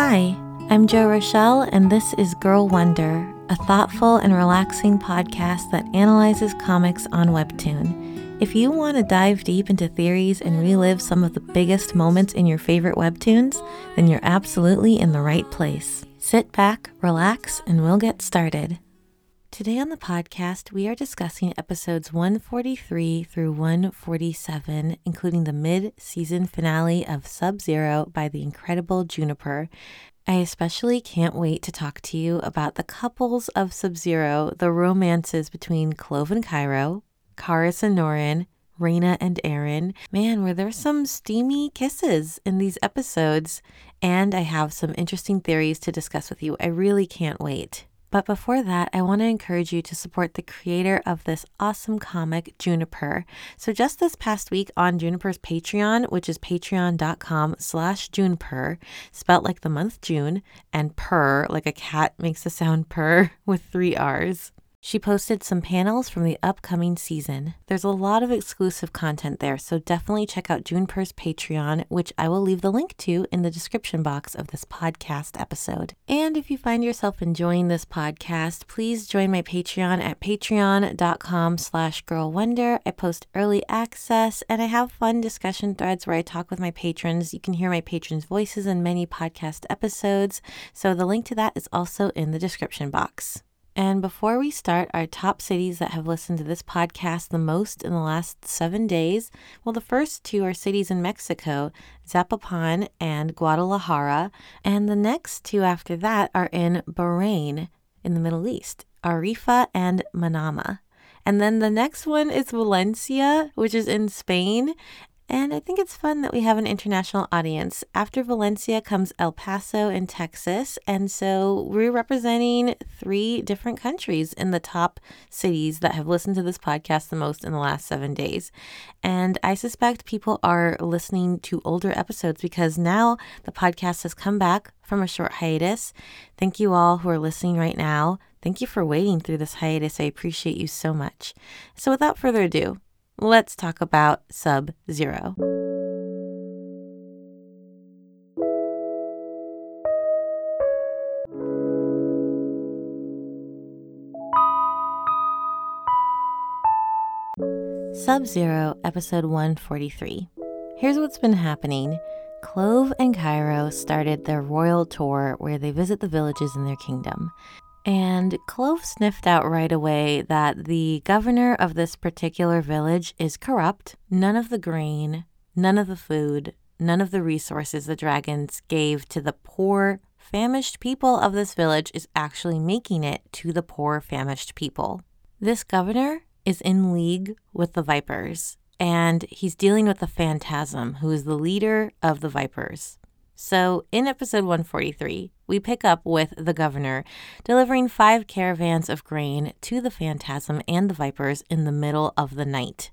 Hi, I'm Joe Rochelle, and this is Girl Wonder, a thoughtful and relaxing podcast that analyzes comics on Webtoon. If you want to dive deep into theories and relive some of the biggest moments in your favorite Webtoons, then you're absolutely in the right place. Sit back, relax, and we'll get started. Today on the podcast, we are discussing episodes 143 through 147, including the mid-season finale of Sub-Zero by the incredible Juniper. I especially can't wait to talk to you about the couples of Sub-Zero, the romances between Clove and Cairo, Karis and Norin, Raina and Aaron. Man, were there some steamy kisses in these episodes, and I have some interesting theories to discuss with you. I really can't wait. But before that, I want to encourage you to support the creator of this awesome comic, Juniper. So just this past week on Juniper's Patreon, which is patreon.com/Juniper, spelt like the month June, and purr, like a cat makes the sound purr with 3 R's. She posted some panels from the upcoming season. There's a lot of exclusive content there, so definitely check out Juniper's Patreon, which I will leave the link to in the description box of this podcast episode. And if you find yourself enjoying this podcast, please join my Patreon at patreon.com/girlwonder. I post early access, and I have fun discussion threads where I talk with my patrons. You can hear my patrons' voices in many podcast episodes, so the link to that is also in the description box. And before we start, our top cities that have listened to this podcast the most in the last 7 days, well, the first two are cities in Mexico, Zapopan and Guadalajara, and the next two after that are in Bahrain in the Middle East, Riffa and Manama. And then the next one is Valencia, which is in Spain. And I think it's fun that we have an international audience. After Valencia comes El Paso in Texas. And so we're representing 3 different countries in the top cities that have listened to this podcast the most in the last 7 days. And I suspect people are listening to older episodes because now the podcast has come back from a short hiatus. Thank you all who are listening right now. Thank you for waiting through this hiatus. I appreciate you so much. So without further ado, let's talk about Sub-Zero. Sub-Zero, episode 143. Here's what's been happening. Clove and Cairo started their royal tour where they visit the villages in their kingdom. And Clove sniffed out right away that the governor of this particular village is corrupt. None of the grain, none of the food, none of the resources the dragons gave to the poor, famished people of this village is actually making it to the poor, famished people. This governor is in league with the Vipers, and he's dealing with the Phantasm, who is the leader of the Vipers. So in episode 143, we pick up with the governor delivering 5 caravans of grain to the Phantasm and the Vipers in the middle of the night.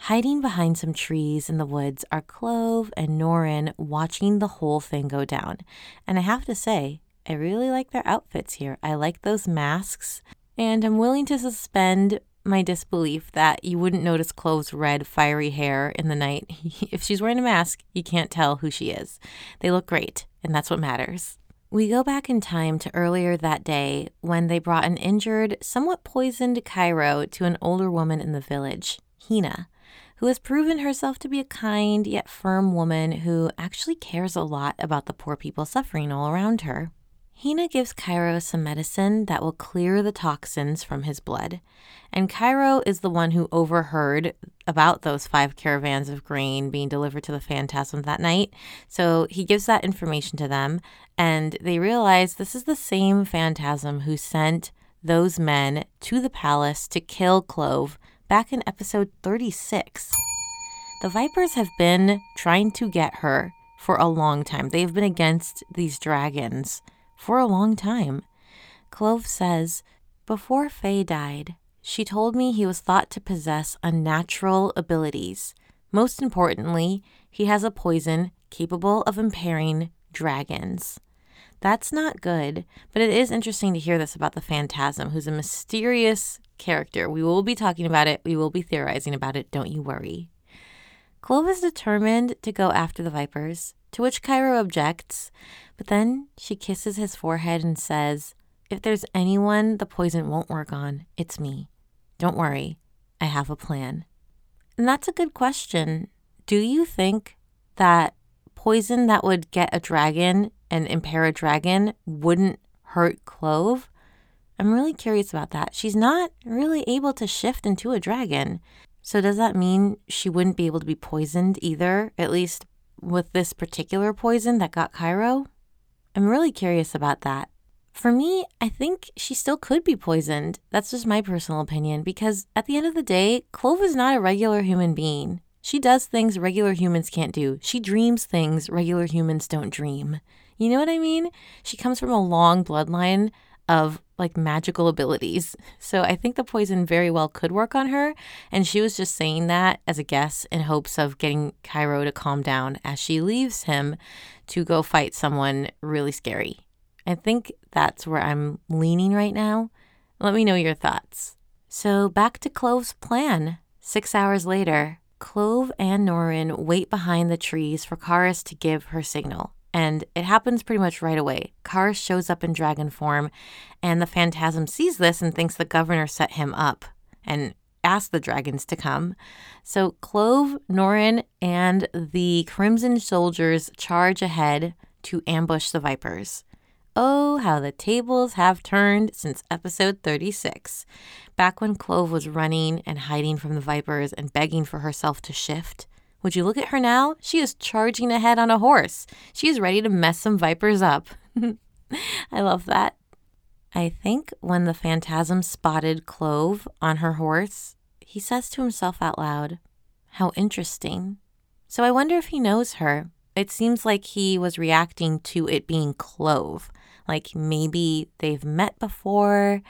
Hiding behind some trees in the woods are Clove and Norin watching the whole thing go down. And I have to say, I really like their outfits here. I like those masks, and I'm willing to suspend my disbelief that you wouldn't notice Clove's red, fiery hair in the night. If she's wearing a mask, you can't tell who she is. They look great, and that's what matters. We go back in time to earlier that day when they brought an injured, somewhat poisoned Cairo to an older woman in the village, Hina, who has proven herself to be a kind yet firm woman who actually cares a lot about the poor people suffering all around her. Hina gives Cairo some medicine that will clear the toxins from his blood, and Cairo is the one who overheard about those 5 caravans of grain being delivered to the Phantasm that night, so he gives that information to them, and they realize this is the same Phantasm who sent those men to the palace to kill Clove back in episode 36. The Vipers have been trying to get her for a long time. They've been against these dragons for a long time. Clove says, "Before Faye died, she told me he was thought to possess unnatural abilities. Most importantly, he has a poison capable of impairing dragons." That's not good, but it is interesting to hear this about the Phantasm, who's a mysterious character. We will be talking about it. We will be theorizing about it. Don't you worry. Clove is determined to go after the Vipers, to which Cairo objects, but then she kisses his forehead and says, "If there's anyone the poison won't work on, it's me. Don't worry, I have a plan." And that's a good question. Do you think that poison that would get a dragon and impair a dragon wouldn't hurt Clove? I'm really curious about that. She's not really able to shift into a dragon. So does that mean she wouldn't be able to be poisoned either, at least with this particular poison that got Cairo? I'm really curious about that. For me, I think she still could be poisoned. That's just my personal opinion, because at the end of the day, Clove is not a regular human being. She does things regular humans can't do. She dreams things regular humans don't dream. You know what I mean? She comes from a long bloodline of like magical abilities. So I think the poison very well could work on her. And she was just saying that as a guess in hopes of getting Cairo to calm down as she leaves him to go fight someone really scary. I think that's where I'm leaning right now. Let me know your thoughts. So back to Clove's plan. 6 hours later, Clove and Norin wait behind the trees for Karis to give her signal. And it happens pretty much right away. Karis shows up in dragon form, and the Phantasm sees this and thinks the governor set him up and asked the dragons to come. So Clove, Norin, and the Crimson Soldiers charge ahead to ambush the Vipers. Oh, how the tables have turned since episode 36. Back when Clove was running and hiding from the Vipers and begging for herself to shift. Would you look at her now? She is charging ahead on a horse. She is ready to mess some Vipers up. I love that. I think when the Phantasm spotted Clove on her horse, he says to himself out loud, "How interesting." So I wonder if he knows her. It seems like he was reacting to it being Clove. Like maybe they've met before.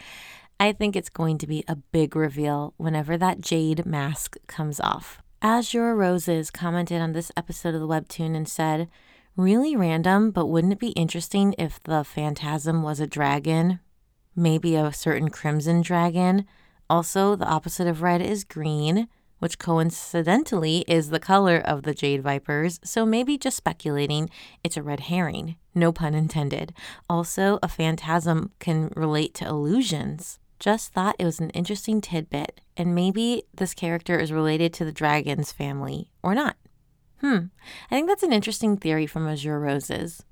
I think it's going to be a big reveal whenever that jade mask comes off. Azure Roses commented on this episode of the Webtoon and said, "Really random, but wouldn't it be interesting if the Phantasm was a dragon? Maybe a certain crimson dragon. Also, the opposite of red is green, which coincidentally is the color of the Jade Vipers, so maybe just speculating, it's a red herring, no pun intended. Also, a phantasm can relate to illusions. Just thought it was an interesting tidbit, and maybe this character is related to the dragon's family, or not." I think that's an interesting theory from Azure Roses.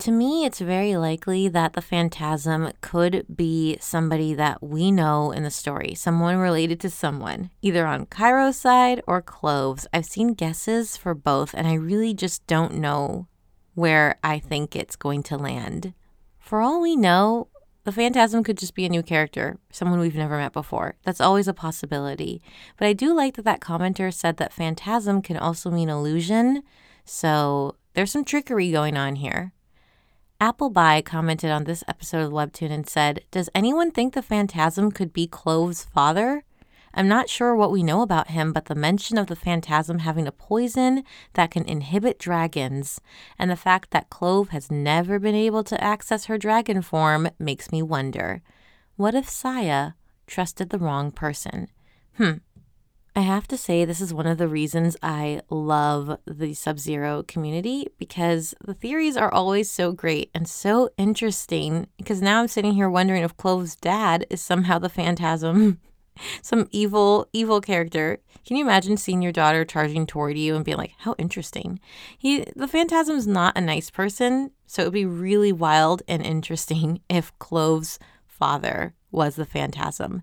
To me, it's very likely that the Phantasm could be somebody that we know in the story, someone related to someone, either on Cairo's side or Clove's. I've seen guesses for both, and I really just don't know where I think it's going to land. For all we know, the Phantasm could just be a new character, someone we've never met before. That's always a possibility. But I do like that commenter said that Phantasm can also mean illusion, so there's some trickery going on here. Appleby commented on this episode of the Webtoon and said, "Does anyone think the Phantasm could be Clove's father? I'm not sure what we know about him, but the mention of the Phantasm having a poison that can inhibit dragons and the fact that Clove has never been able to access her dragon form makes me wonder. What if Saya trusted the wrong person?" I have to say this is one of the reasons I love the Sub-Zero community, because the theories are always so great and so interesting, because now I'm sitting here wondering if Clove's dad is somehow the Phantasm, some evil character. Can you imagine seeing your daughter charging toward you and being like, "How interesting." The Phantasm's not a nice person, so it would be really wild and interesting if Clove's father was the Phantasm.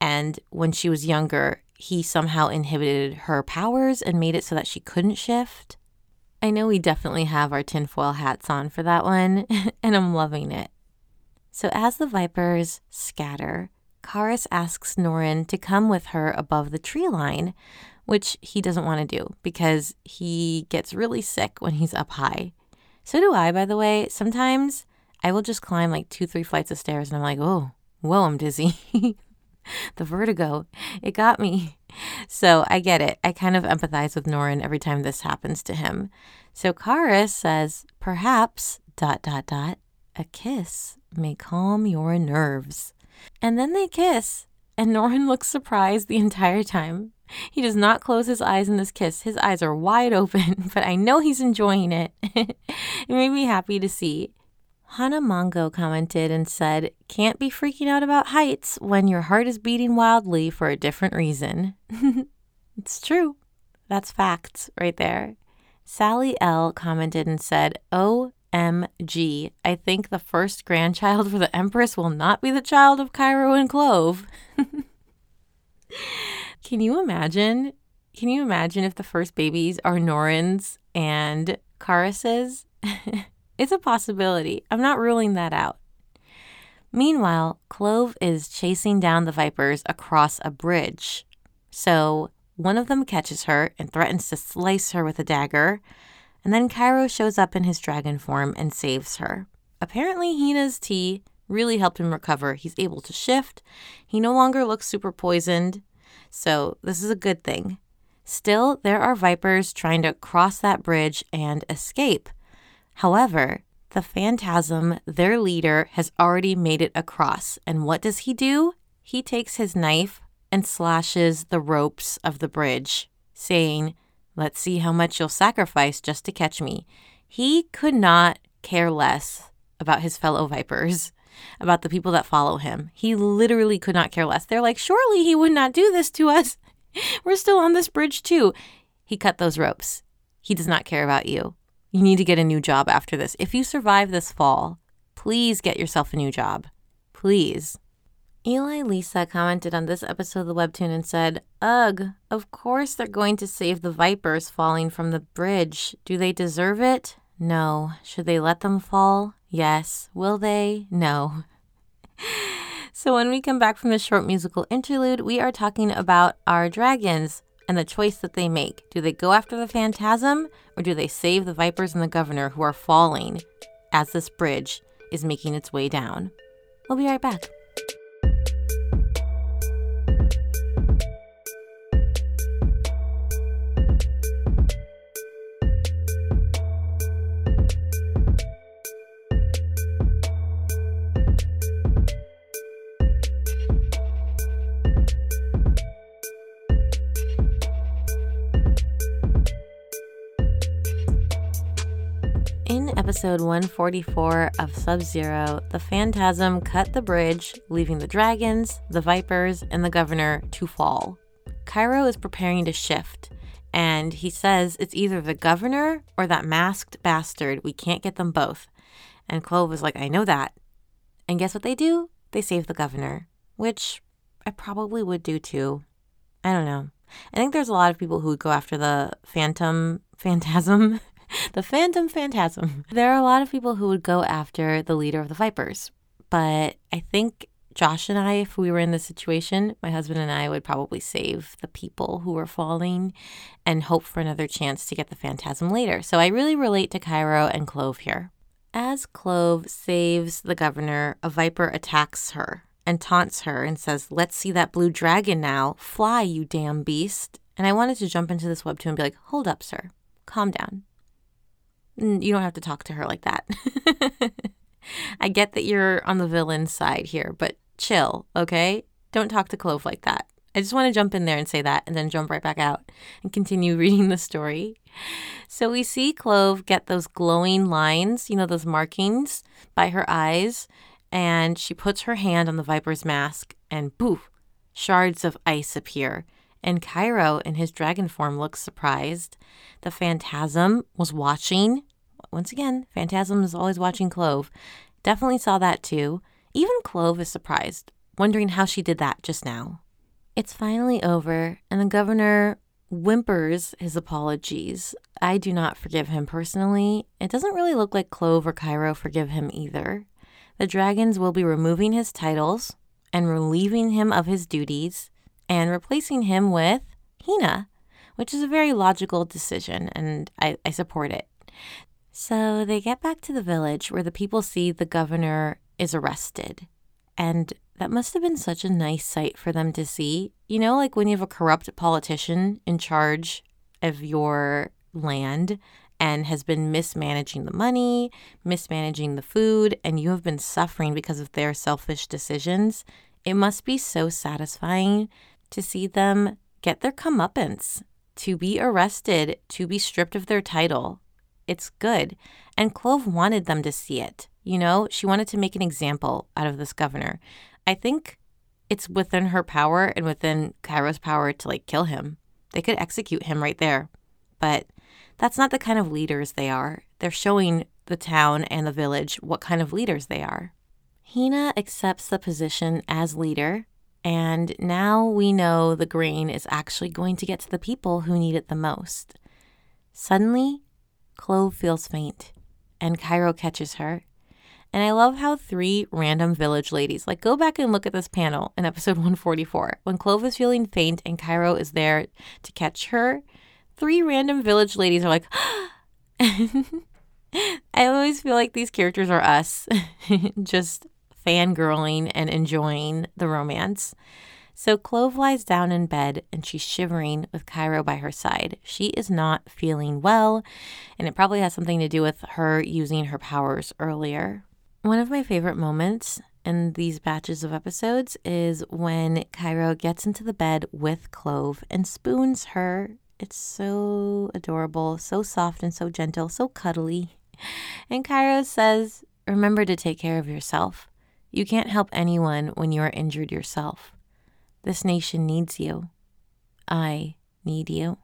And when she was younger, he somehow inhibited her powers and made it so that she couldn't shift. I know we definitely have our tinfoil hats on for that one, and I'm loving it. So as the Vipers scatter, Karis asks Norin to come with her above the tree line, which he doesn't want to do because he gets really sick when he's up high. So do I, by the way. Sometimes I will just climb like 2-3 flights of stairs and I'm like, whoa, I'm dizzy. The vertigo, it got me. So I get it. I kind of empathize with Norin every time this happens to him. So Karis says, "Perhaps, ... a kiss may calm your nerves." And then they kiss, and Norin looks surprised the entire time. He does not close his eyes in this kiss. His eyes are wide open, but I know he's enjoying it. It made me happy to see. Hana Mango commented and said, "Can't be freaking out about heights when your heart is beating wildly for a different reason." It's true. That's facts right there. Sally L commented and said, OMG, I think the first grandchild for the Empress will not be the child of Cairo and Clove. Can you imagine? Can you imagine if the first babies are Norin's and Karis's? It's a possibility. I'm not ruling that out. Meanwhile, Clove is chasing down the Vipers across a bridge. So one of them catches her and threatens to slice her with a dagger, and then Cairo shows up in his dragon form and saves her. Apparently, Hina's tea really helped him recover. He's able to shift. He no longer looks super poisoned, so this is a good thing. Still, there are Vipers trying to cross that bridge and escape. However, the Phantasm, their leader, has already made it across, and what does he do? He takes his knife and slashes the ropes of the bridge, saying, "Let's see how much you'll sacrifice just to catch me." He could not care less about his fellow Vipers, about the people that follow him. He literally could not care less. They're like, surely he would not do this to us. We're still on this bridge too. He cut those ropes. He does not care about you. You need to get a new job after this. If you survive this fall, please get yourself a new job. Please. Eli Lisa commented on this episode of the Webtoon and said, "Ugh, of course they're going to save the Vipers falling from the bridge. Do they deserve it? No. Should they let them fall? Yes. Will they? No." So when we come back from this short musical interlude, we are talking about our dragons and the choice that they make. Do they go after the Phantasm, or do they save the Vipers and the Governor who are falling as this bridge is making its way down? We'll be right back. Episode 144 of Sub-Zero, the Phantasm cut the bridge, leaving the dragons, the Vipers, and the Governor to fall. Cairo is preparing to shift, and he says it's either the Governor or that masked bastard. We can't get them both. And Clove is like, I know that. And guess what they do? They save the Governor, which I probably would do too. I don't know. I think there's a lot of people who would go after the Phantasm. The Phantom Phantasm. There are a lot of people who would go after the leader of the Vipers, but I think Josh and I, if we were in this situation, my husband and I would probably save the people who were falling and hope for another chance to get the Phantasm later. So I really relate to Cairo and Clove here. As Clove saves the Governor, a Viper attacks her and taunts her and says, "Let's see that blue dragon now. Fly, you damn beast." And I wanted to jump into this webtoon and be like, hold up, sir. Calm down. You don't have to talk to her like that. I get that you're on the villain side here, but chill, okay? Don't talk to Clove like that. I just want to jump in there and say that and then jump right back out and continue reading the story. So we see Clove get those glowing lines, you know, those markings by her eyes, and she puts her hand on the Viper's mask and poof, shards of ice appear. And Cairo, in his dragon form, looks surprised. The Phantasm was watching. Once again, Phantasm is always watching Clove. Definitely saw that too. Even Clove is surprised, wondering how she did that just now. It's finally over, and the Governor whimpers his apologies. I do not forgive him personally. It doesn't really look like Clove or Cairo forgive him either. The dragons will be removing his titles and relieving him of his duties, and replacing him with Hina, which is a very logical decision, and I support it. So they get back to the village where the people see the Governor is arrested. And that must have been such a nice sight for them to see. You know, like when you have a corrupt politician in charge of your land and has been mismanaging the money, mismanaging the food, and you have been suffering because of their selfish decisions. It must be so satisfying to see them get their comeuppance, to be arrested, to be stripped of their title. It's good. And Clove wanted them to see it. You know, she wanted to make an example out of this governor. I think it's within her power and within Cairo's power to, like, kill him. They could execute him right there. But that's not the kind of leaders they are. They're showing the town and the village what kind of leaders they are. Hina accepts the position as leader, and now we know the grain is actually going to get to the people who need it the most. Suddenly, Clove feels faint, and Cairo catches her. And I love how three random village ladies, like, go back and look at this panel in episode 144. When Clove is feeling faint and Cairo is there to catch her, three random village ladies are like, I always feel like these characters are us, just fangirling and enjoying the romance. So Clove lies down in bed and she's shivering with Cairo by her side. She is not feeling well, and it probably has something to do with her using her powers earlier. One of my favorite moments in these batches of episodes is when Cairo gets into the bed with Clove and spoons her. It's so adorable, so soft and so gentle, so cuddly. And Cairo says, remember to take care of yourself. You can't help anyone when you are injured yourself. This nation needs you. I need you.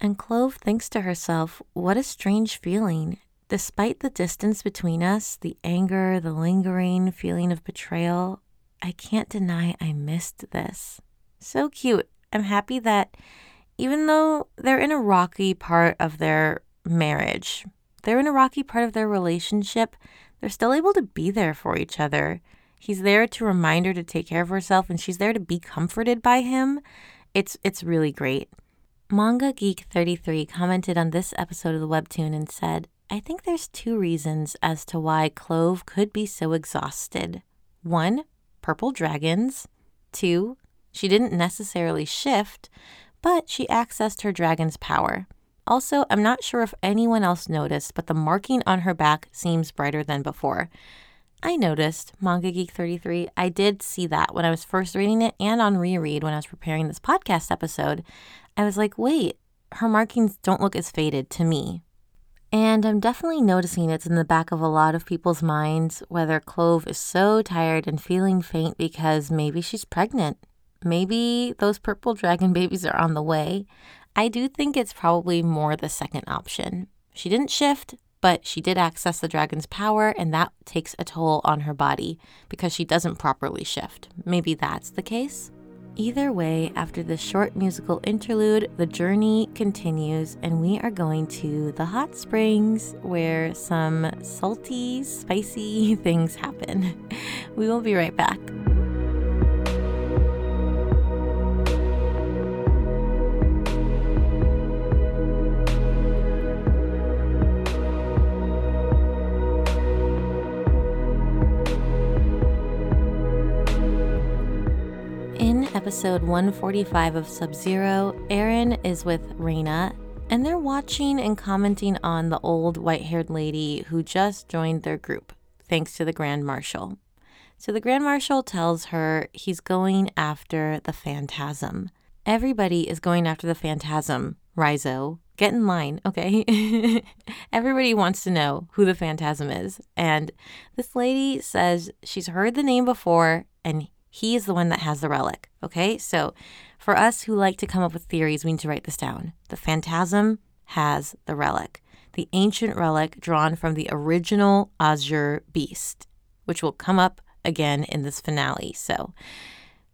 And Clove thinks to herself, what a strange feeling. Despite the distance between us, the anger, the lingering feeling of betrayal, I can't deny I missed this. So cute. I'm happy that even though they're in a rocky part of their marriage, they're in a rocky part of their relationship, they're still able to be there for each other. He's there to remind her to take care of herself, and she's there to be comforted by him. It's really great. Manga Geek 33 commented on this episode of the Webtoon and said, I think there's two reasons as to why Clove could be so exhausted. 1, purple dragons. 2, she didn't necessarily shift, but she accessed her dragon's power. Also, I'm not sure if anyone else noticed, but the marking on her back seems brighter than before. I noticed, Manga Geek 33, I did see that when I was first reading it and on reread when I was preparing this podcast episode. I was like, wait, her markings don't look as faded to me. And I'm definitely noticing it's in the back of a lot of people's minds, whether Clove is so tired and feeling faint because maybe she's pregnant. Maybe those purple dragon babies are on the way. I do think it's probably more the second option. She didn't shift, but she did access the dragon's power, and that takes a toll on her body because she doesn't properly shift. Maybe that's the case. Either way, after this short musical interlude, the journey continues, and we are going to the hot springs where some salty, spicy things happen. We will be right back. Episode 145 of Sub-Zero, Aaron is with Raina, and they're watching and commenting on the old white-haired lady who just joined their group, thanks to the Grand Marshal. So the Grand Marshal tells her he's going after the Phantasm. Everybody is going after the Phantasm, Rhizo. Get in line, okay? Everybody wants to know who the Phantasm is, and this lady says she's heard the name before, and he is the one that has the relic, okay? So for us who like to come up with theories, we need to write this down. The Phantasm has the relic, the ancient relic drawn from the original Azure Beast, which will come up again in this finale. So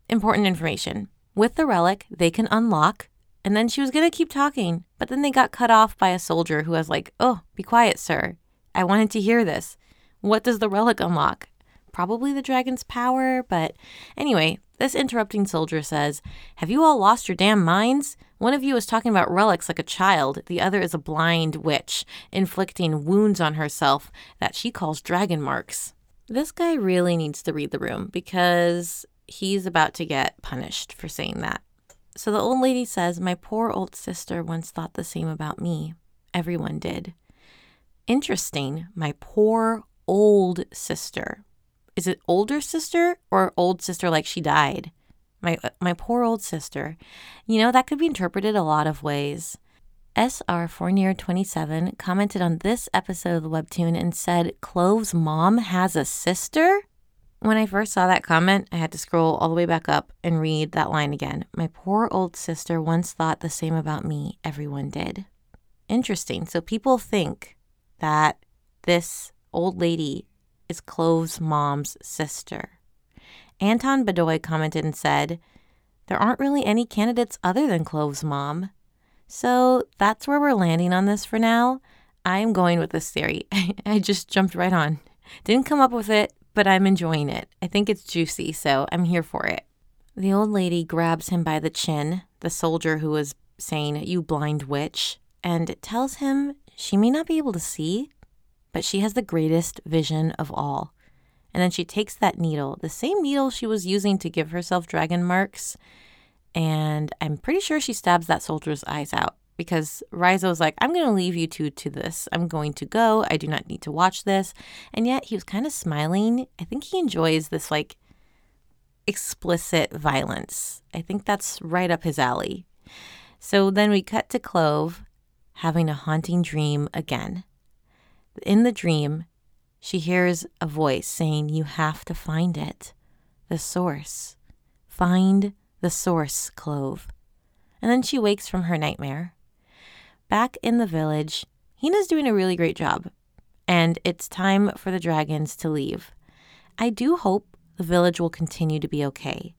important information. With the relic, they can unlock, and then she was going to keep talking, but then they got cut off by a soldier who was like, oh, be quiet, sir. I wanted to hear this. What does the relic unlock? Probably the dragon's power, but anyway, this interrupting soldier says, have you all lost your damn minds? One of you is talking about relics like a child. The other is a blind witch, inflicting wounds on herself that she calls dragon marks. This guy really needs to read the room because he's about to get punished for saying that. So the old lady says, my poor old sister once thought the same about me. Everyone did. Interesting. My poor old sister. Is it older sister or old sister like she died? my poor old sister. You know, that could be interpreted a lot of ways. SR Fournier27 commented on this episode of the Webtoon and said, Clove's mom has a sister? When I first saw that comment, I had to scroll all the way back up and read that line again. My poor old sister once thought the same about me. Everyone did. Interesting. So people think that this old lady is Clove's mom's sister. Anton Bedoy commented and said, there aren't really any candidates other than Clove's mom. So that's where we're landing on this for now. I'm going with this theory. I just jumped right on. Didn't come up with it, but I'm enjoying it. I think it's juicy, so I'm here for it. The old lady grabs him by the chin, the soldier who was saying, you blind witch, and tells him she may not be able to see, but she has the greatest vision of all. And then she takes that needle, the same needle she was using to give herself dragon marks, and I'm pretty sure she stabs that soldier's eyes out because Rhizo's like, I'm going to leave you two to this. I'm going to go. I do not need to watch this. And yet he was kind of smiling. I think he enjoys this like explicit violence. I think that's right up his alley. So then we cut to Clove having a haunting dream again. In the dream, she hears a voice saying, you have to find it. The source. Find the source, Clove. And then she wakes from her nightmare. Back in the village, Hina's doing a really great job, and it's time for the dragons to leave. I do hope the village will continue to be okay.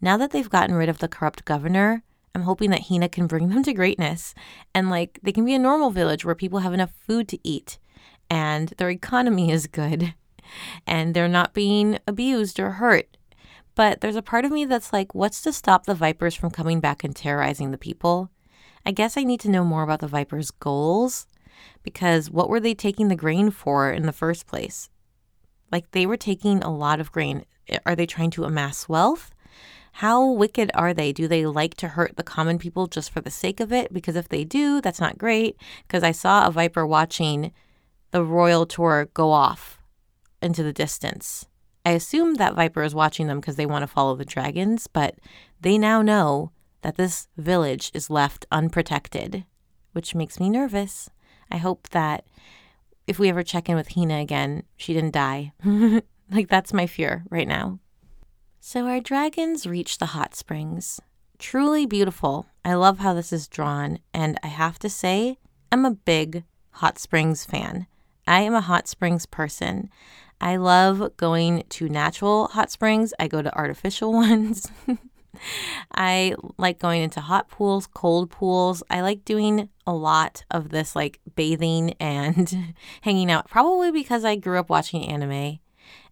Now that they've gotten rid of the corrupt governor, I'm hoping that Hina can bring them to greatness, and like they can be a normal village where people have enough food to eat, and their economy is good, and they're not being abused or hurt. But there's a part of me that's like, what's to stop the Vipers from coming back and terrorizing the people? I guess I need to know more about the Vipers' goals, because what were they taking the grain for in the first place? Like, they were taking a lot of grain. Are they trying to amass wealth? How wicked are they? Do they like to hurt the common people just for the sake of it? Because if they do, that's not great, because I saw a Viper watching the royal tour go off into the distance. I assume that Viper is watching them because they want to follow the dragons, but they now know that this village is left unprotected, which makes me nervous. I hope that if we ever check in with Hina again, she didn't die. Like, that's my fear right now. So our dragons reach the hot springs. Truly beautiful. I love how this is drawn, and I have to say, I'm a big hot springs fan. I am a hot springs person. I love going to natural hot springs. I go to artificial ones. I like going into hot pools, cold pools. I like doing a lot of this like bathing and hanging out, probably because I grew up watching anime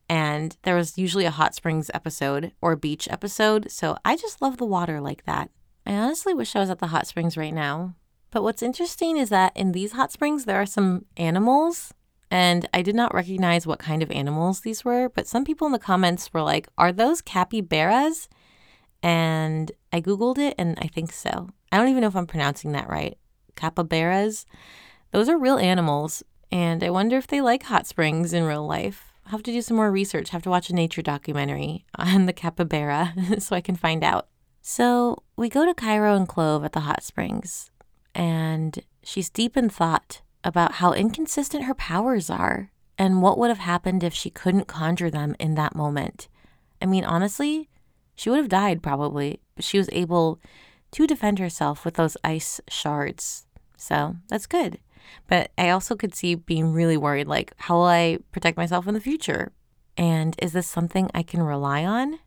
and there was usually a hot springs episode or beach episode. So I just love the water like that. I honestly wish I was at the hot springs right now. But what's interesting is that in these hot springs, there are some animals. And I did not recognize what kind of animals these were, but some people in the comments were like, are those capybaras? And I Googled it, and I think so. I don't even know if I'm pronouncing that right. Capybaras? Those are real animals, and I wonder if they like hot springs in real life. I'll have to do some more research. I'll have to watch a nature documentary on the capybara so I can find out. So we go to Cairo and Clove at the hot springs, and she's deep in thought about how inconsistent her powers are and what would have happened if she couldn't conjure them in that moment. I mean, honestly, she would have died probably, but she was able to defend herself with those ice shards. So that's good. But I also could see being really worried, like, how will I protect myself in the future? And is this something I can rely on?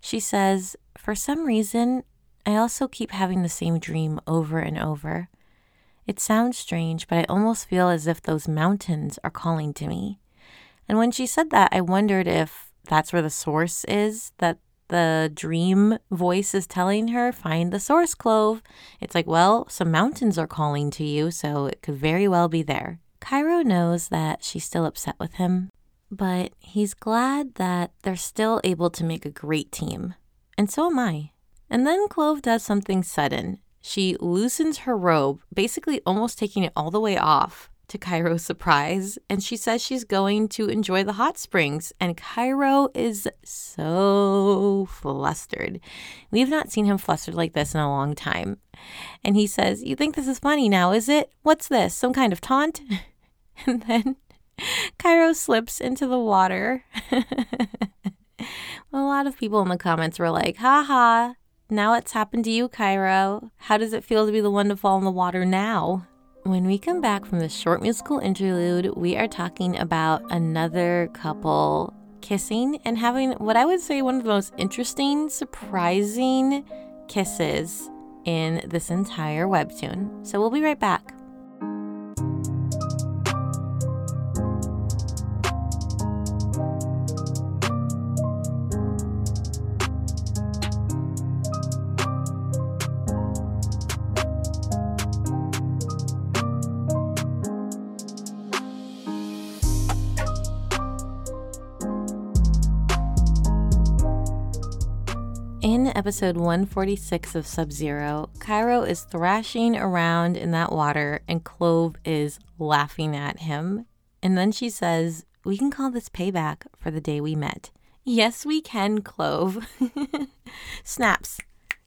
She says, for some reason, I also keep having the same dream over and over. It sounds strange, but I almost feel as if those mountains are calling to me. And when she said that, I wondered if that's where the source is, that the dream voice is telling her, find the source, Clove. It's like, well, some mountains are calling to you, so it could very well be there. Cairo knows that she's still upset with him, but he's glad that they're still able to make a great team. And so am I. And then Clove does something sudden. She loosens her robe, basically almost taking it all the way off, to Cairo's surprise, and she says she's going to enjoy the hot springs, and Cairo is so flustered. We've not seen him flustered like this in a long time. And he says, "You think this is funny now, is it? What's this, some kind of taunt?" And then Cairo slips into the water. A lot of people in the comments were like, "Haha, now it's happened to you, Cairo. How does it feel to be the one to fall in the water now?" When we come back from this short musical interlude, we are talking about another couple kissing and having what I would say one of the most interesting, surprising kisses in this entire webtoon. So we'll be right back. In episode 146 of Sub-Zero, Cairo is thrashing around in that water and Clove is laughing at him. And then she says, "We can call this payback for the day we met." Yes, we can, Clove. Snaps.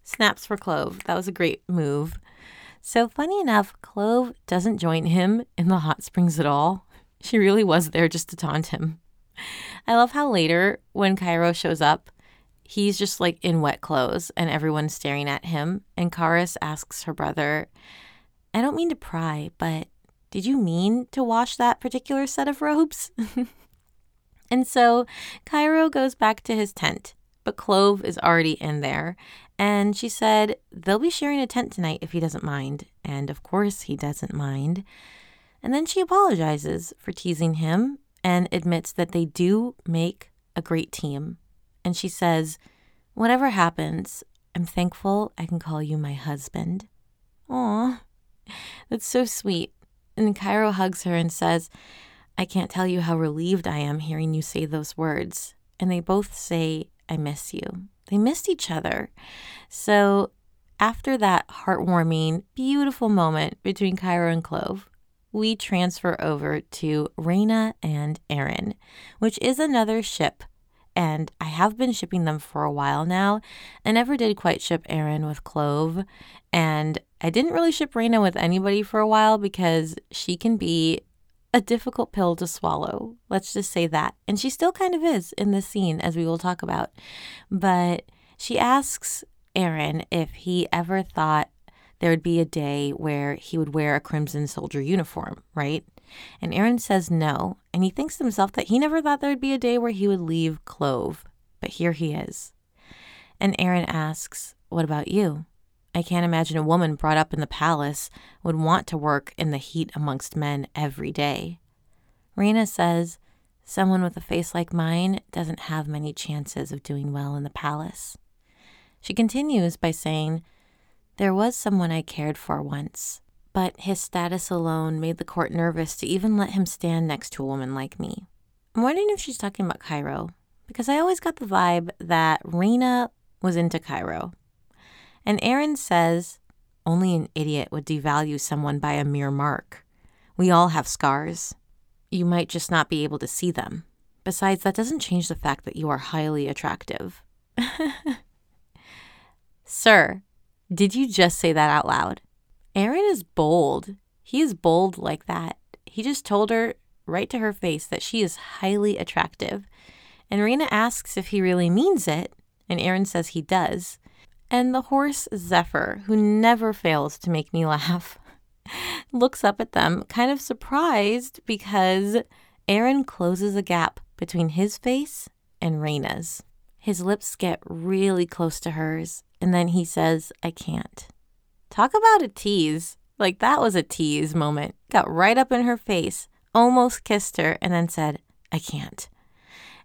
Snaps for Clove. That was a great move. So funny enough, Clove doesn't join him in the hot springs at all. She really was there just to taunt him. I love how later when Cairo shows up, he's just like in wet clothes and everyone's staring at him. And Karis asks her brother, "I don't mean to pry, but did you mean to wash that particular set of robes?" And so Cairo goes back to his tent, but Clove is already in there. And she said, they'll be sharing a tent tonight if he doesn't mind. And of course he doesn't mind. And then she apologizes for teasing him and admits that they do make a great team. And she says, "Whatever happens, I'm thankful I can call you my husband." Aw, that's so sweet. And Cairo hugs her and says, "I can't tell you how relieved I am hearing you say those words." And they both say, "I miss you." They missed each other. So after that heartwarming, beautiful moment between Cairo and Clove, we transfer over to Raina and Aaron, which is another ship. And I have been shipping them for a while now. I never did quite ship Aaron with Clove. And I didn't really ship Raina with anybody for a while because she can be a difficult pill to swallow. Let's just say that. And she still kind of is in this scene, as we will talk about. But she asks Aaron if he ever thought there would be a day where he would wear a Crimson Soldier uniform, right? And Aaron says no, and he thinks to himself that he never thought there would be a day where he would leave Clove, but here he is. And Aaron asks, "What about you? I can't imagine a woman brought up in the palace would want to work in the heat amongst men every day." Raina says, "Someone with a face like mine doesn't have many chances of doing well in the palace." She continues by saying, "There was someone I cared for once, but his status alone made the court nervous to even let him stand next to a woman like me." I'm wondering if she's talking about Cairo, because I always got the vibe that Raina was into Cairo. And Aaron says, "Only an idiot would devalue someone by a mere mark. We all have scars. You might just not be able to see them. Besides, that doesn't change the fact that you are highly attractive." Sir, did you just say that out loud? Aaron is bold. He is bold like that. He just told her right to her face that she is highly attractive. And Raina asks if he really means it. And Aaron says he does. And the horse Zephyr, who never fails to make me laugh, looks up at them, kind of surprised because Aaron closes a gap between his face and Raina's. His lips get really close to hers. And then he says, "I can't." Talk about a tease. Like, that was a tease moment. Got right up in her face, almost kissed her, and then said, "I can't."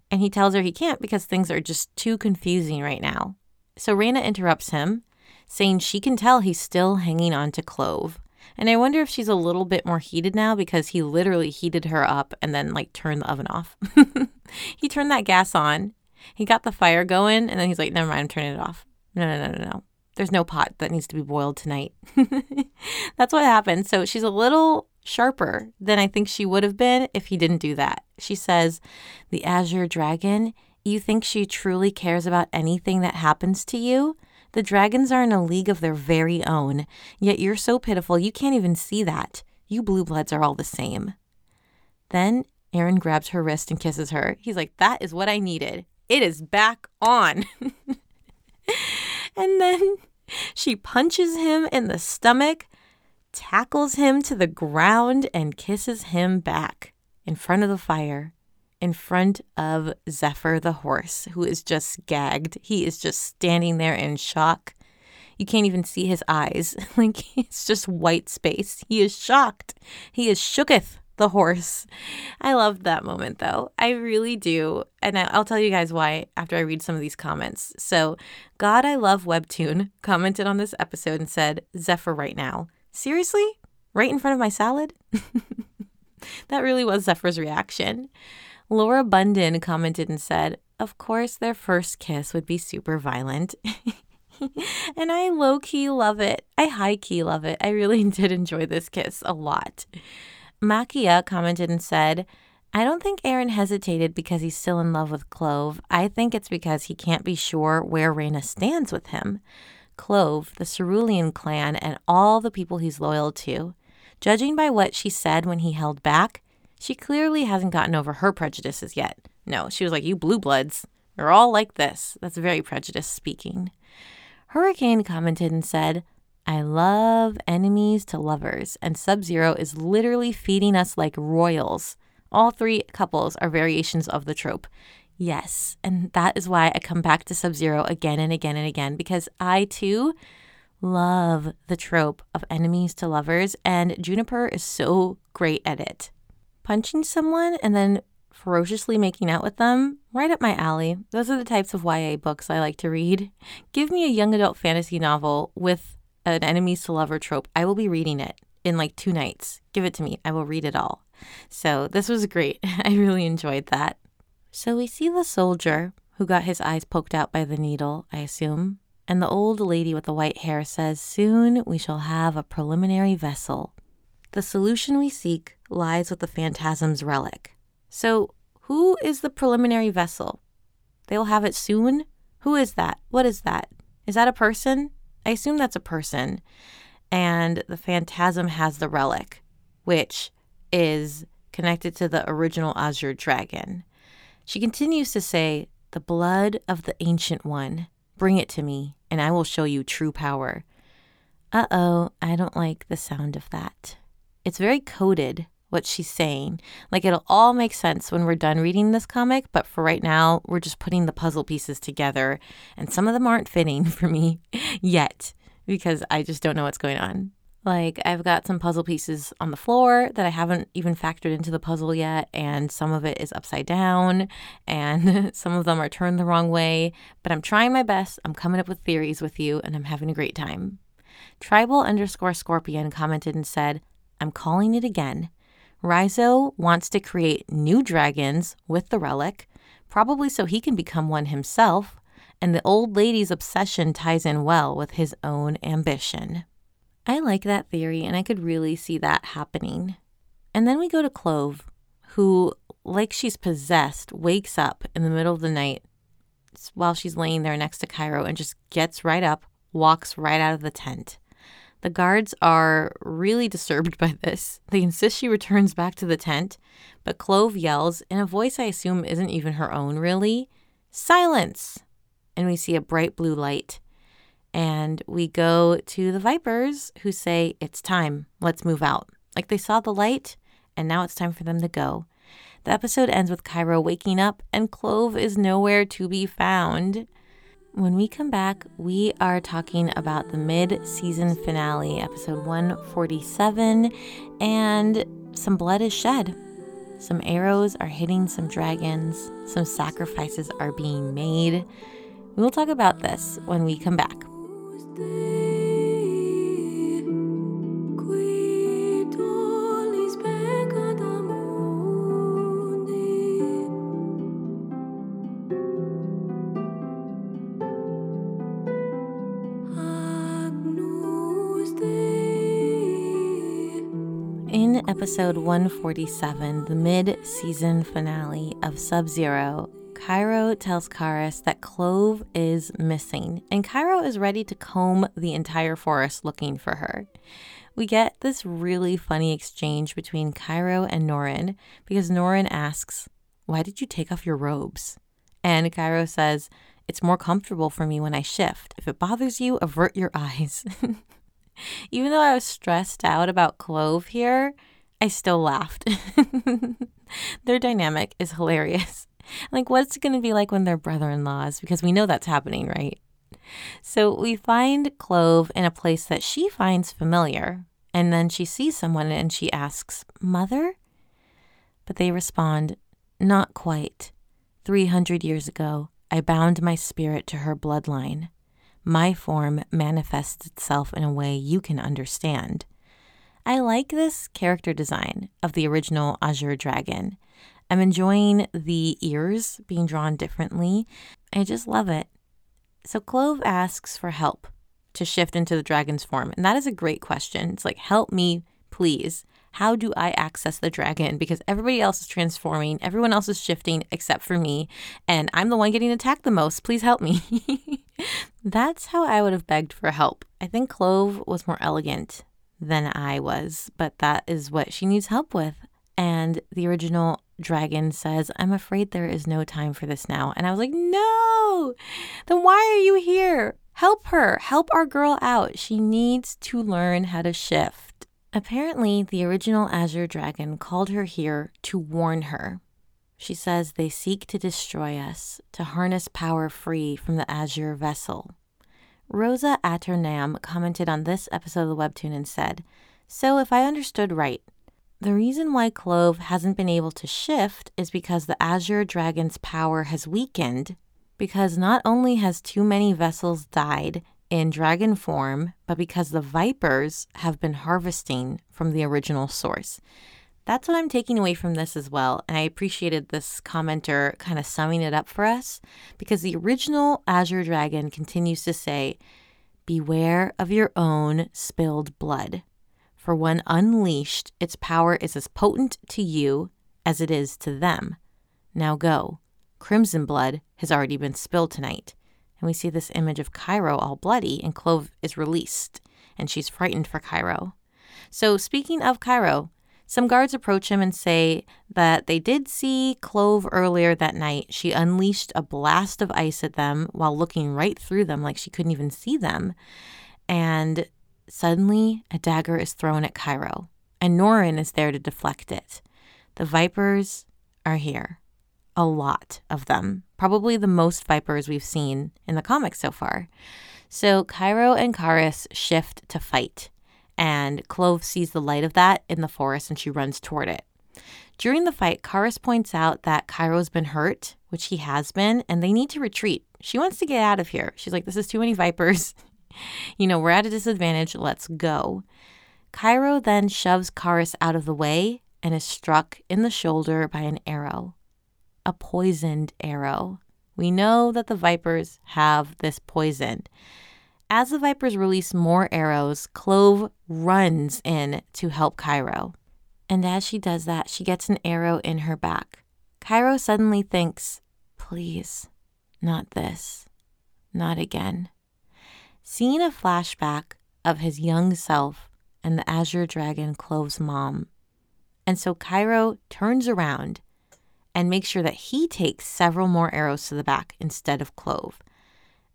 And he tells her he can't because things are just too confusing right now. So Raina interrupts him, saying she can tell he's still hanging on to Clove. And I wonder if she's a little bit more heated now because he literally heated her up and then, like, turned the oven off. He turned that gas on. He got the fire going, and then he's like, "Never mind, I'm turning it off. No. There's no pot that needs to be boiled tonight." That's what happened. So she's a little sharper than I think she would have been if he didn't do that. She says, the Azure Dragon, you think she truly cares about anything that happens to you? The dragons are in a league of their very own, yet you're so pitiful you can't even see that. You blue bloods are all the same. Then Aaron grabs her wrist and kisses her. He's like, that is what I needed. It is back on. And then she punches him in the stomach, tackles him to the ground, and kisses him back in front of the fire, in front of Zephyr the horse, who is just gagged. He is just standing there in shock. You can't even see his eyes. Like, it's just white space. He is shocked. He is shooketh, the horse. I loved that moment, though. I really do. And I'll tell you guys why after I read some of these comments. So, God, I love Webtoon commented on this episode and said, Zephyr right now. Seriously? Right in front of my salad? That really was Zephyr's reaction. Laura Bunden commented and said, of course, their first kiss would be super violent. And I low-key love it. I high-key love it. I really did enjoy this kiss a lot. Makia commented and said, I don't think Aaron hesitated because he's still in love with Clove. I think it's because he can't be sure where Raina stands with him. Clove, the Cerulean clan, and all the people he's loyal to. Judging by what she said when he held back, she clearly hasn't gotten over her prejudices yet. No, she was like, you blue bloods, they're all like this. That's very prejudiced speaking. Hurricane commented and said, I love enemies to lovers, and Sub-Zero is literally feeding us like royals. All three couples are variations of the trope. Yes, and that is why I come back to Sub-Zero again and again and again, because I, too, love the trope of enemies to lovers, and Juniper is so great at it. Punching someone and then ferociously making out with them, right up my alley. Those are the types of YA books I like to read. Give me a young adult fantasy novel with an enemies to lover trope. I will be reading it in like 2 nights. Give it to me. I will read it all. So this was great. I really enjoyed that. So we see the soldier who got his eyes poked out by the needle, I assume. And the old lady with the white hair says, soon we shall have a preliminary vessel. The solution we seek lies with the Phantasm's relic. So who is the preliminary vessel? They will have it soon? Who is that? What is that? Is that a person? I assume that's a person. And the Phantasm has the relic, which is connected to the original Azure Dragon. She continues to say, the blood of the Ancient One, bring it to me, and I will show you true power. Uh-oh, I don't like the sound of that. It's very coded, what she's saying. Like, it'll all make sense when we're done reading this comic, but for right now, we're just putting the puzzle pieces together, and some of them aren't fitting for me yet, because I just don't know what's going on. Like, I've got some puzzle pieces on the floor that I haven't even factored into the puzzle yet, and some of it is upside down, and some of them are turned the wrong way, but I'm trying my best. I'm coming up with theories with you, and I'm having a great time. Tribal_Scorpion commented and said, I'm calling it again. Rhizo wants to create new dragons with the relic, probably so he can become one himself, and the old lady's obsession ties in well with his own ambition. I like that theory, and I could really see that happening. And then we go to Clove, who, like she's possessed, wakes up in the middle of the night while she's laying there next to Cairo and just gets right up, walks right out of the tent. The guards are really disturbed by this. They insist she returns back to the tent, but Clove yells, in a voice I assume isn't even her own, really, silence! And we see a bright blue light. And we go to the Vipers who say, it's time, let's move out. Like they saw the light and now it's time for them to go. The episode ends with Cairo waking up and Clove is nowhere to be found. When we come back, we are talking about the mid-season finale, episode 147, and some blood is shed. Some arrows are hitting some dragons. Some sacrifices are being made. We will talk about this when we come back. episode 147, the mid-season finale of Sub-Zero, Cairo tells Karis that Clove is missing, and Cairo is ready to comb the entire forest looking for her. We get this really funny exchange between Cairo and Norin, because Norin asks, "Why did you take off your robes?" And Cairo says, "It's more comfortable for me when I shift. If it bothers you, avert your eyes." Even though I was stressed out about Clove here, I still laughed. Their dynamic is hilarious. Like, what's it going to be like when they're brother-in-laws? Because we know that's happening, right? So we find Clove in a place that she finds familiar, and then she sees someone and she asks, "Mother?" But they respond, "Not quite. 300 years ago, I bound my spirit to her bloodline. My form manifests itself in a way you can understand." I like this character design of the original Azure Dragon. I'm enjoying the ears being drawn differently. I just love it. So Clove asks for help to shift into the dragon's form. And that is a great question. It's like, help me, please. How do I access the dragon? Because everybody else is transforming. Everyone else is shifting except for me. And I'm the one getting attacked the most. Please help me. That's how I would have begged for help. I think Clove was more elegant than I was, but that is what she needs help with. And the original dragon says, "I'm afraid there is no time for this now." And I was like, no, then why are you here? Help her. Help our girl out. She needs to learn how to shift. Apparently, the original Azure Dragon called her here to warn her. She says, "They seek to destroy us, to harness power free from the Azure vessel." Rosa Aternam commented on this episode of the Webtoon and said, "So if I understood right, the reason why Clove hasn't been able to shift is because the Azure Dragon's power has weakened, because not only has too many vessels died in dragon form, but because the vipers have been harvesting from the original source." That's what I'm taking away from this as well, and I appreciated this commenter kind of summing it up for us, because the original Azure Dragon continues to say, "Beware of your own spilled blood. For when unleashed, its power is as potent to you as it is to them. Now go. Crimson blood has already been spilled tonight." And we see this image of Cairo all bloody, and Clove is released, and she's frightened for Cairo. So speaking of Cairo, some guards approach him and say that they did see Clove earlier that night. She unleashed a blast of ice at them while looking right through them like she couldn't even see them. And suddenly, a dagger is thrown at Cairo, and Norin is there to deflect it. The vipers are here. A lot of them. Probably the most vipers we've seen in the comics so far. So Cairo and Karis shift to fight, and Clove sees the light of that in the forest, and she runs toward it. During the fight, Karis points out that Cairo's been hurt, which he has been, and they need to retreat. She wants to get out of here. She's like, this is too many vipers. You know, we're at a disadvantage. Let's go. Cairo then shoves Karis out of the way and is struck in the shoulder by an arrow, a poisoned arrow. We know that the vipers have this poison. As the vipers release more arrows, Clove runs in to help Cairo. And as she does that, she gets an arrow in her back. Cairo suddenly thinks, please, not this, not again. Seeing a flashback of his young self and the Azure Dragon, Clove's mom. And so Cairo turns around and makes sure that he takes several more arrows to the back instead of Clove.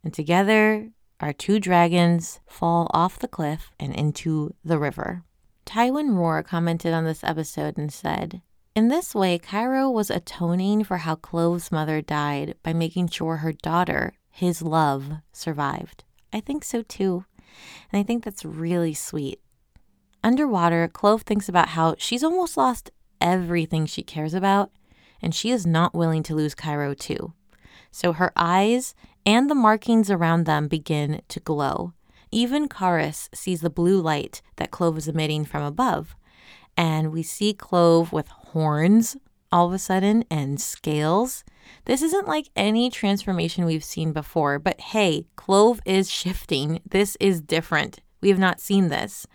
And together, our two dragons fall off the cliff and into the river. Tywin Roar commented on this episode and said, "In this way, Cairo was atoning for how Clove's mother died by making sure her daughter, his love, survived." I think so too, and I think that's really sweet. Underwater, Clove thinks about how she's almost lost everything she cares about, and she is not willing to lose Cairo too. So her eyes and the markings around them begin to glow. Even Karis sees the blue light that Clove is emitting from above, and we see Clove with horns all of a sudden and scales. This isn't like any transformation we've seen before, but hey, Clove is shifting. This is different. We have not seen this.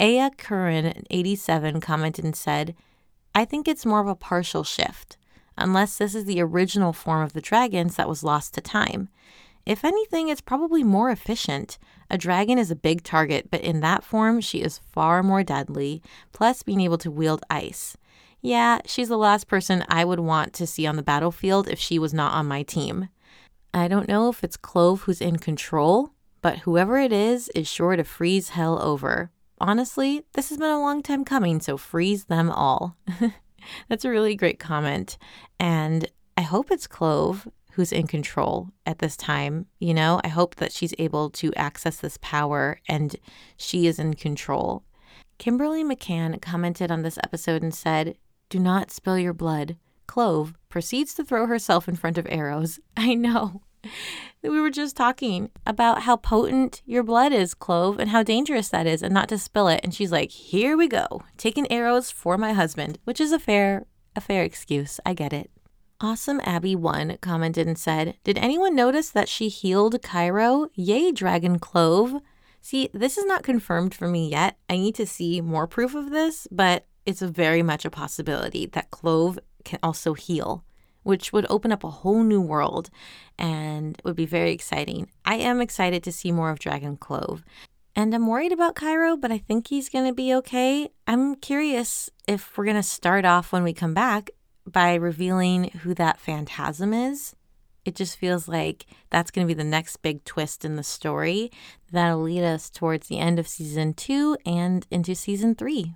Aya Curran, 87, commented and said, I think it's more of a partial shift, unless this is the original form of the dragons that was lost to time. If anything, it's probably more efficient. A dragon is a big target, but in that form, she is far more deadly, plus being able to wield ice. Yeah, she's the last person I would want to see on the battlefield if she was not on my team. I don't know if it's Clove who's in control, but whoever it is sure to freeze hell over. Honestly, this has been a long time coming, so freeze them all. That's a really great comment. And I hope it's Clove who's in control at this time. You know, I hope that she's able to access this power and she is in control. Kimberly McCann commented on this episode and said, do not spill your blood. Clove proceeds to throw herself in front of arrows. I know. We were just talking about how potent your blood is, Clove, and how dangerous that is, and not to spill it. And she's like, here we go, taking arrows for my husband, which is a fair excuse. I get it. Awesome Abby 1 commented and said, did anyone notice that she healed Cairo? Yay, Dragon Clove. See, this is not confirmed for me yet. I need to see more proof of this, but it's very much a possibility that Clove can also heal, which would open up a whole new world and would be very exciting. I am excited to see more of Dragon Clove. And I'm worried about Cairo, but I think he's going to be okay. I'm curious if we're going to start off when we come back by revealing who that Phantasm is. It just feels like that's going to be the next big twist in the story that'll lead us towards the end of season 2 and into season 3.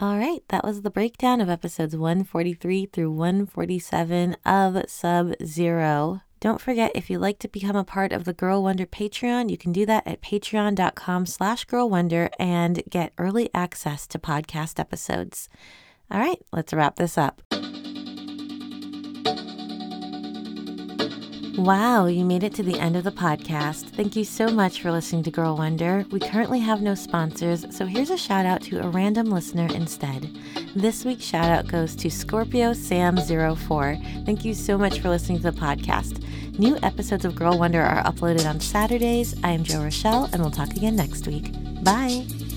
All right, that was the breakdown of episodes 143 through 147 of Sub-Zero. Don't forget, if you'd like to become a part of the Girl Wonder Patreon, you can do that at patreon.com/girlwonder and get early access to podcast episodes. All right, let's wrap this up. Wow, you made it to the end of the podcast. Thank you so much for listening to Girl Wonder. We currently have no sponsors, so here's a shout out to a random listener instead. This week's shout out goes to Scorpio Sam04. Thank you so much for listening to the podcast. New episodes of Girl Wonder are uploaded on Saturdays. I am Joe Rochelle, and we'll talk again next week. Bye.